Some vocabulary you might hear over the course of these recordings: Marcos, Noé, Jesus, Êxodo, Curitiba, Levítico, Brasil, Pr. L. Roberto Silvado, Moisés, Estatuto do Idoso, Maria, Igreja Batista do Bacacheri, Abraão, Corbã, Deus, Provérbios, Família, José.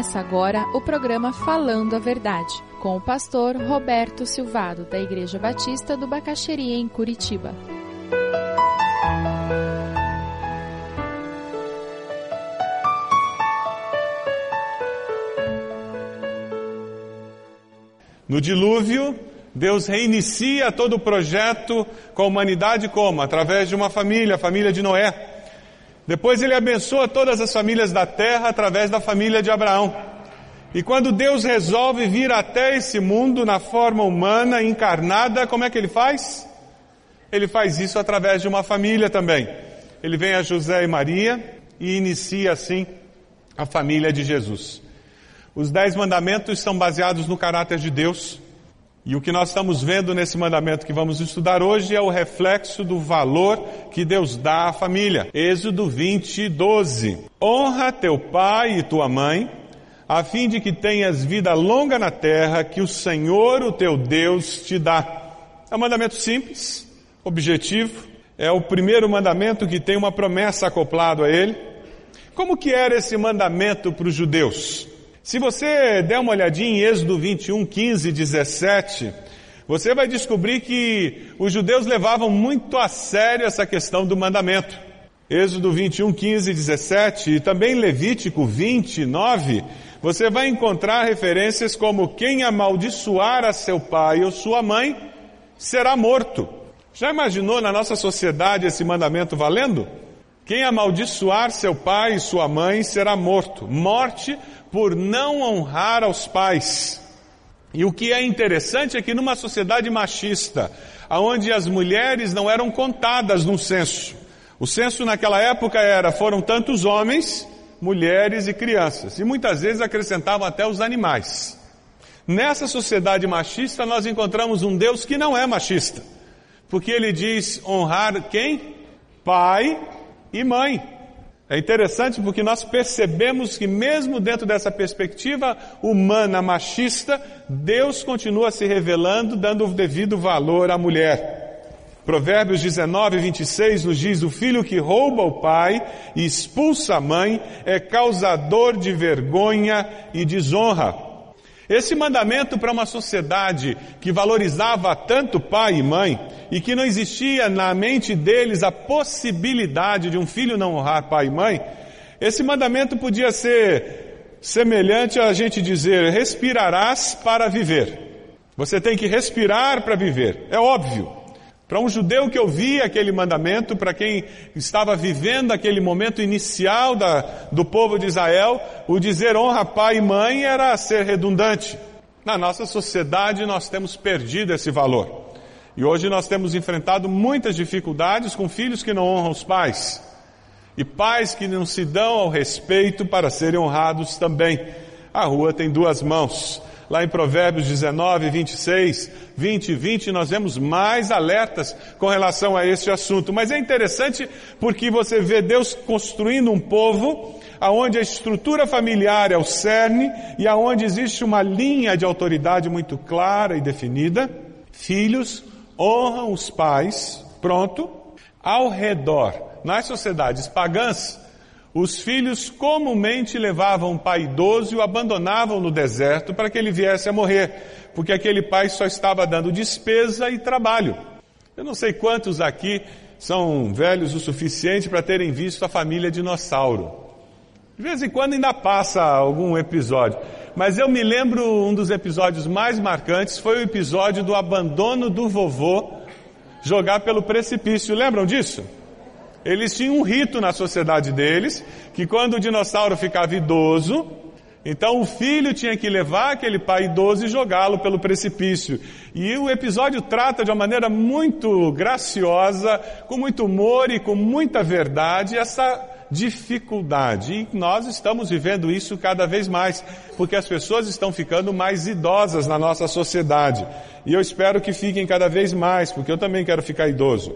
Começa agora o programa Falando a Verdade, com o pastor Roberto Silvado, da Igreja Batista do Bacacheri, em Curitiba. No dilúvio, Deus reinicia todo o projeto com a humanidade como? Através de uma família, a família de Noé. Depois ele abençoa todas as famílias da terra através da família de Abraão. E quando Deus resolve vir até esse mundo na forma humana, encarnada, como é que ele faz? Ele faz isso através de uma família também. Ele vem a José e Maria e inicia assim a família de Jesus. Os 10 mandamentos são baseados no caráter de Deus. E o que nós estamos vendo nesse mandamento que vamos estudar hoje é o reflexo do valor que Deus dá à família. Êxodo 20:12. Honra teu pai e tua mãe, a fim de que tenhas vida longa na terra que o Senhor, o teu Deus, te dá. É um mandamento simples, objetivo. É o primeiro mandamento que tem uma promessa acoplada a ele. Como que era esse mandamento para os judeus? Se você der uma olhadinha em Êxodo 21, 15, 17, você vai descobrir que os judeus levavam muito a sério essa questão do mandamento. Êxodo 21, 15, 17 e também Levítico 29, você vai encontrar referências como: quem amaldiçoar a seu pai ou sua mãe será morto. Já imaginou na nossa sociedade esse mandamento valendo? Quem amaldiçoar seu pai e sua mãe será morto. Morte por não honrar aos pais. E o que é interessante é que numa sociedade machista, onde as mulheres não eram contadas num censo. O censo naquela época foram tantos homens, mulheres e crianças. E muitas vezes acrescentavam até os animais. Nessa sociedade machista nós encontramos um Deus que não é machista. Porque ele diz honrar quem? Pai e mãe. É interessante porque nós percebemos que mesmo dentro dessa perspectiva humana machista, Deus continua se revelando, dando o devido valor à mulher. Provérbios 19:26 nos diz: o filho que rouba o pai e expulsa a mãe é causador de vergonha e desonra. Esse mandamento para uma sociedade que valorizava tanto pai e mãe e que não existia na mente deles a possibilidade de um filho não honrar pai e mãe, esse mandamento podia ser semelhante a gente dizer: respirarás para viver. Você tem que respirar para viver. É óbvio. Para um judeu que ouvia aquele mandamento, para quem estava vivendo aquele momento inicial do povo de Israel, o dizer honra pai e mãe era ser redundante. Na nossa sociedade nós temos perdido esse valor. E hoje nós temos enfrentado muitas dificuldades com filhos que não honram os pais. E pais que não se dão ao respeito para serem honrados também. A rua tem 2 mãos. Lá em Provérbios 19:26, 20 e 20, nós vemos mais alertas com relação a este assunto. Mas é interessante porque você vê Deus construindo um povo onde a estrutura familiar é o cerne e onde existe uma linha de autoridade muito clara e definida. Filhos honram os pais, pronto. Ao redor, nas sociedades pagãs, os filhos comumente levavam um pai idoso e o abandonavam no deserto para que ele viesse a morrer, porque aquele pai só estava dando despesa e trabalho. Eu não sei quantos aqui são velhos o suficiente para terem visto a família dinossauro. De vez em quando ainda passa algum episódio, mas eu me lembro, um dos episódios mais marcantes foi o episódio do abandono do vovô jogar pelo precipício. Lembram disso? Eles tinham um rito na sociedade deles, que quando o dinossauro ficava idoso, então o filho tinha que levar aquele pai idoso e jogá-lo pelo precipício. E o episódio trata de uma maneira muito graciosa, com muito humor e com muita verdade, essa dificuldade. E nós estamos vivendo isso cada vez mais, porque as pessoas estão ficando mais idosas na nossa sociedade. E eu espero que fiquem cada vez mais, porque eu também quero ficar idoso.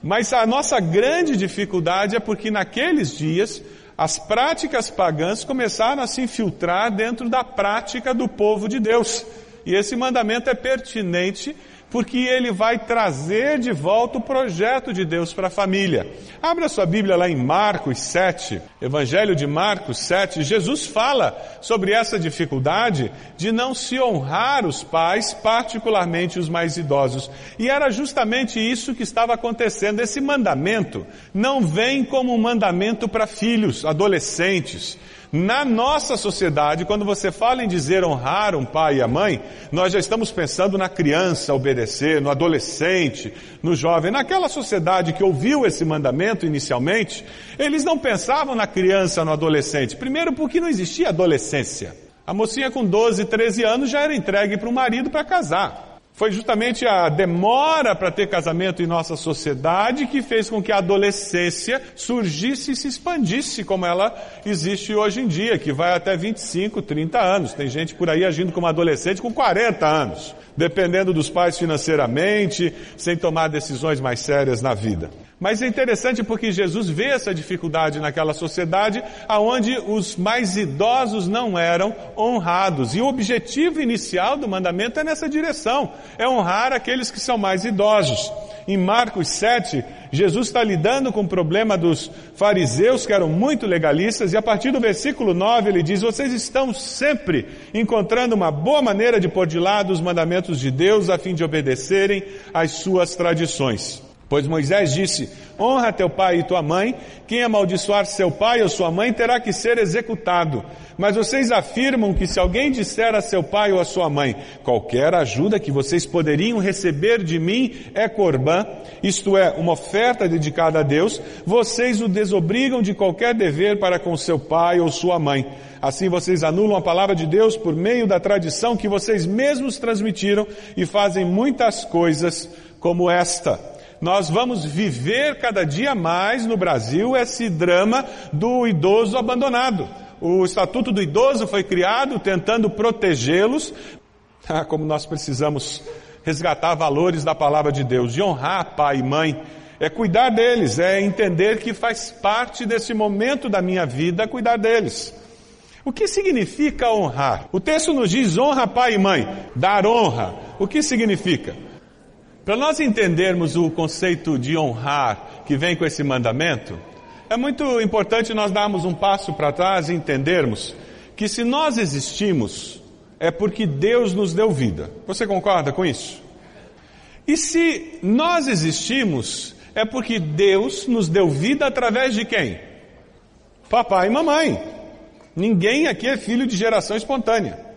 Mas a nossa grande dificuldade é porque naqueles dias as práticas pagãs começaram a se infiltrar dentro da prática do povo de Deus. E esse mandamento é pertinente porque ele vai trazer de volta o projeto de Deus para a família. Abra sua Bíblia lá em Marcos 7, Evangelho de Marcos 7, Jesus fala sobre essa dificuldade de não se honrar os pais, particularmente os mais idosos. E era justamente isso que estava acontecendo. Esse mandamento não vem como um mandamento para filhos, adolescentes. Na nossa sociedade, quando você fala em dizer honrar um pai e a mãe, nós já estamos pensando na criança obedecer, no adolescente, no jovem. Naquela sociedade que ouviu esse mandamento inicialmente, eles não pensavam na criança, no adolescente. Primeiro, porque não existia adolescência. A mocinha com 12, 13 anos já era entregue para o marido para casar. Foi justamente a demora para ter casamento em nossa sociedade que fez com que a adolescência surgisse e se expandisse como ela existe hoje em dia, que vai até 25, 30 anos. Tem gente por aí agindo como adolescente com 40 anos, dependendo dos pais financeiramente, sem tomar decisões mais sérias na vida. Mas é interessante porque Jesus vê essa dificuldade naquela sociedade onde os mais idosos não eram honrados. E o objetivo inicial do mandamento é nessa direção, é honrar aqueles que são mais idosos. Em Marcos 7, Jesus está lidando com o problema dos fariseus, que eram muito legalistas, e a partir do versículo 9 ele diz: vocês estão sempre encontrando uma boa maneira de pôr de lado os mandamentos de Deus, a fim de obedecerem às suas tradições. Pois Moisés disse: honra teu pai e tua mãe, quem amaldiçoar seu pai ou sua mãe terá que ser executado. Mas vocês afirmam que se alguém disser a seu pai ou a sua mãe, qualquer ajuda que vocês poderiam receber de mim é corbã, isto é, uma oferta dedicada a Deus, vocês o desobrigam de qualquer dever para com seu pai ou sua mãe. Assim vocês anulam a palavra de Deus por meio da tradição que vocês mesmos transmitiram e fazem muitas coisas como esta. Nós vamos viver cada dia mais no Brasil esse drama do idoso abandonado. O Estatuto do Idoso foi criado tentando protegê-los. Como nós precisamos resgatar valores da palavra de Deus, de honrar pai e mãe, é cuidar deles, é entender que faz parte desse momento da minha vida cuidar deles. O que significa honrar? O texto nos diz: honra pai e mãe, dar honra. O que significa? Para nós entendermos o conceito de honrar que vem com esse mandamento, é muito importante nós darmos um passo para trás e entendermos que se nós existimos é porque Deus nos deu vida. Você concorda com isso? E se nós existimos é porque Deus nos deu vida através de quem? Papai e mamãe. Ninguém aqui é filho de geração espontânea.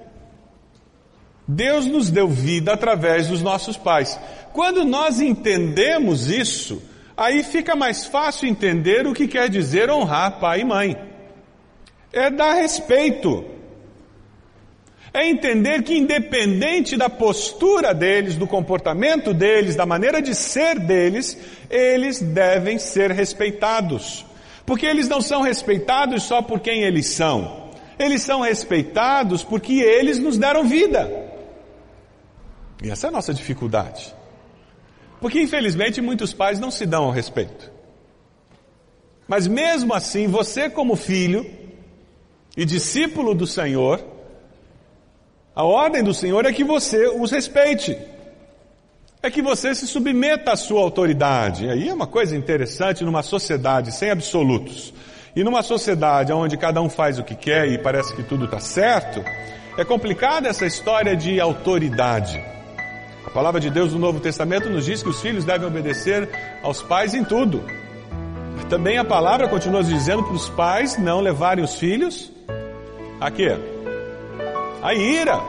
Deus nos deu vida através dos nossos pais. Quando nós entendemos isso, aí fica mais fácil entender o que quer dizer honrar pai e mãe. É dar respeito. É entender que, independente da postura deles, do comportamento deles, da maneira de ser deles, eles devem ser respeitados. Porque eles não são respeitados só por quem eles são. Eles são respeitados porque eles nos deram vida. E essa é a nossa dificuldade. Porque, infelizmente, muitos pais não se dão ao respeito. Mas mesmo assim, você como filho e discípulo do Senhor, a ordem do Senhor é que você os respeite. É que você se submeta à sua autoridade. E aí é uma coisa interessante numa sociedade sem absolutos. E numa sociedade onde cada um faz o que quer e parece que tudo está certo, é complicada essa história de autoridade. A palavra de Deus do Novo Testamento nos diz que os filhos devem obedecer aos pais em tudo. Também a palavra continua dizendo para os pais não levarem os filhos a quê? A ira.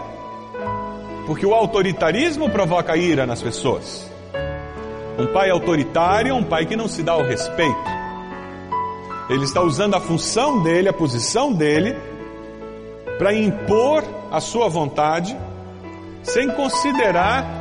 Porque o autoritarismo provoca ira nas pessoas. Um pai autoritário é um pai que não se dá o respeito. Ele está usando a função dele, a posição dele, para impor a sua vontade, sem considerar